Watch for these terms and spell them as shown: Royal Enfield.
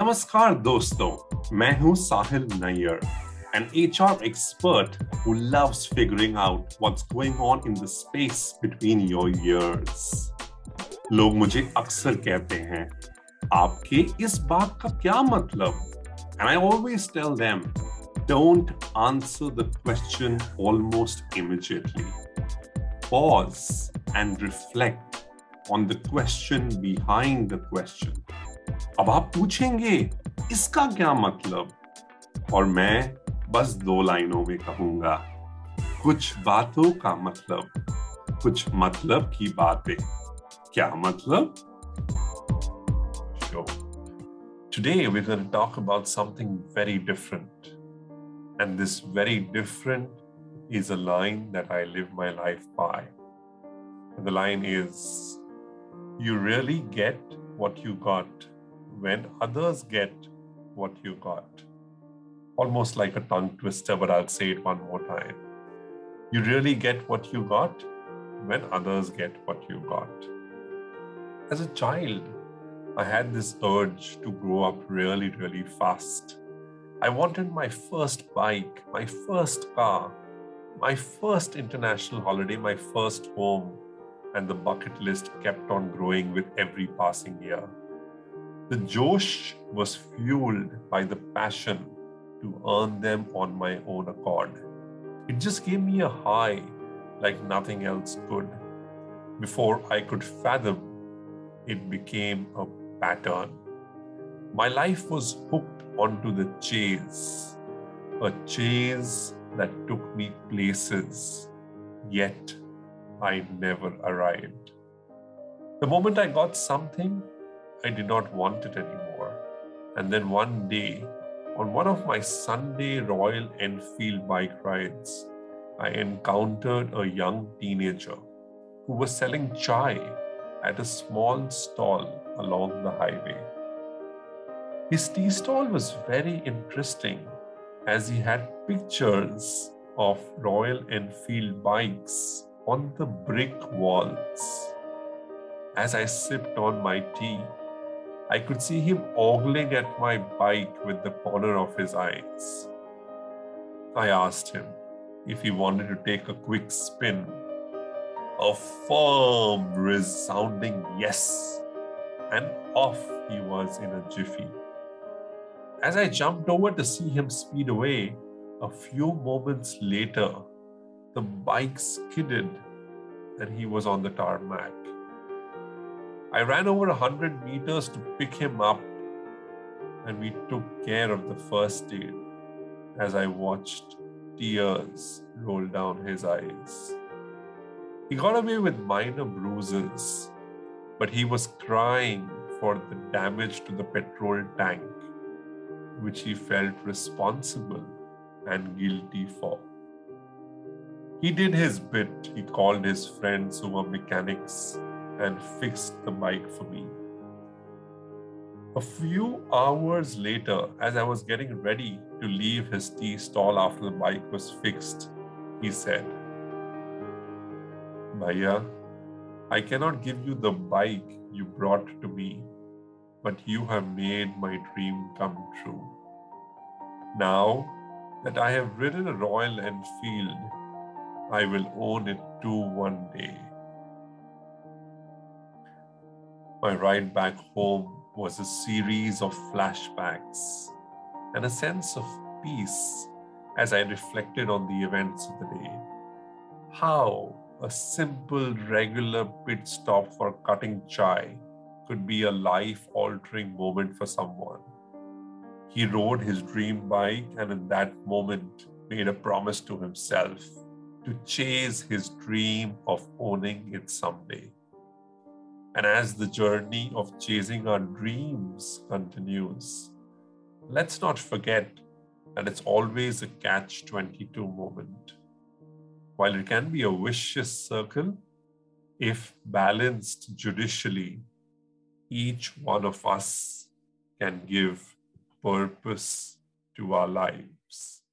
नमस्कार दोस्तों, मैं हूं साहिल Nair, an HR expert who loves figuring out what's going on in the space between your ears. लोग मुझे अक्सर कहते हैं, आपके इस बात का क्या मतलब? And I always tell them, don't answer the question almost immediately. Pause and reflect on the question behind the question. अब आप पूछेंगे, इसका क्या मतलब? और मैं बस 2 लाइनों में कहूंगा, कुछ बातों का मतलब, कुछ मतलब की बातें. क्या मतलब? Sure. Today we're going to talk about something very different. And this very different is a line that I live my life by. And the line is, you really get what you got when others get what you got. Almost like a tongue twister, but I'll say it one more time. You really get what you got when others get what you got. As a child, I had this urge to grow up really, really fast. I wanted my first bike, my first car, my first international holiday, my first home, and the bucket list kept on growing with every passing year. The josh was fueled by the passion to earn them on my own accord. It just gave me a high like nothing else could. Before I could fathom, it became a pattern. My life was hooked onto the chase, a chase that took me places, yet I never arrived. The moment I got something, I did not want it anymore. And then one day, on one of my Sunday Royal Enfield bike rides, I encountered a young teenager who was selling chai at a small stall along the highway. His tea stall was very interesting as he had pictures of Royal Enfield bikes on the brick walls. As I sipped on my tea, I could see him ogling at my bike with the corner of his eyes. I asked him if he wanted to take a quick spin. A firm, resounding yes, and off he was in a jiffy. As I jumped over to see him speed away, a few moments later, the bike skidded and he was on the tarmac. I ran over 100 meters to pick him up, and we took care of the first aid as I watched tears roll down his eyes. He got away with minor bruises, but he was crying for the damage to the petrol tank, which he felt responsible and guilty for. He did his bit. He called his friends who were mechanics and fixed the bike for me. A few hours later, as I was getting ready to leave his tea stall after the bike was fixed, he said, Bhaiya, I cannot give you the bike you brought to me, but you have made my dream come true. Now that I have ridden a Royal Enfield, I will own it too one day. My ride back home was a series of flashbacks and a sense of peace as I reflected on the events of the day. How a simple, regular pit stop for cutting chai could be a life-altering moment for someone. He rode his dream bike and in that moment made a promise to himself to chase his dream of owning it someday. And as the journey of chasing our dreams continues, let's not forget that it's always a catch-22 moment. While it can be a vicious circle, if balanced judicially, each one of us can give purpose to our lives.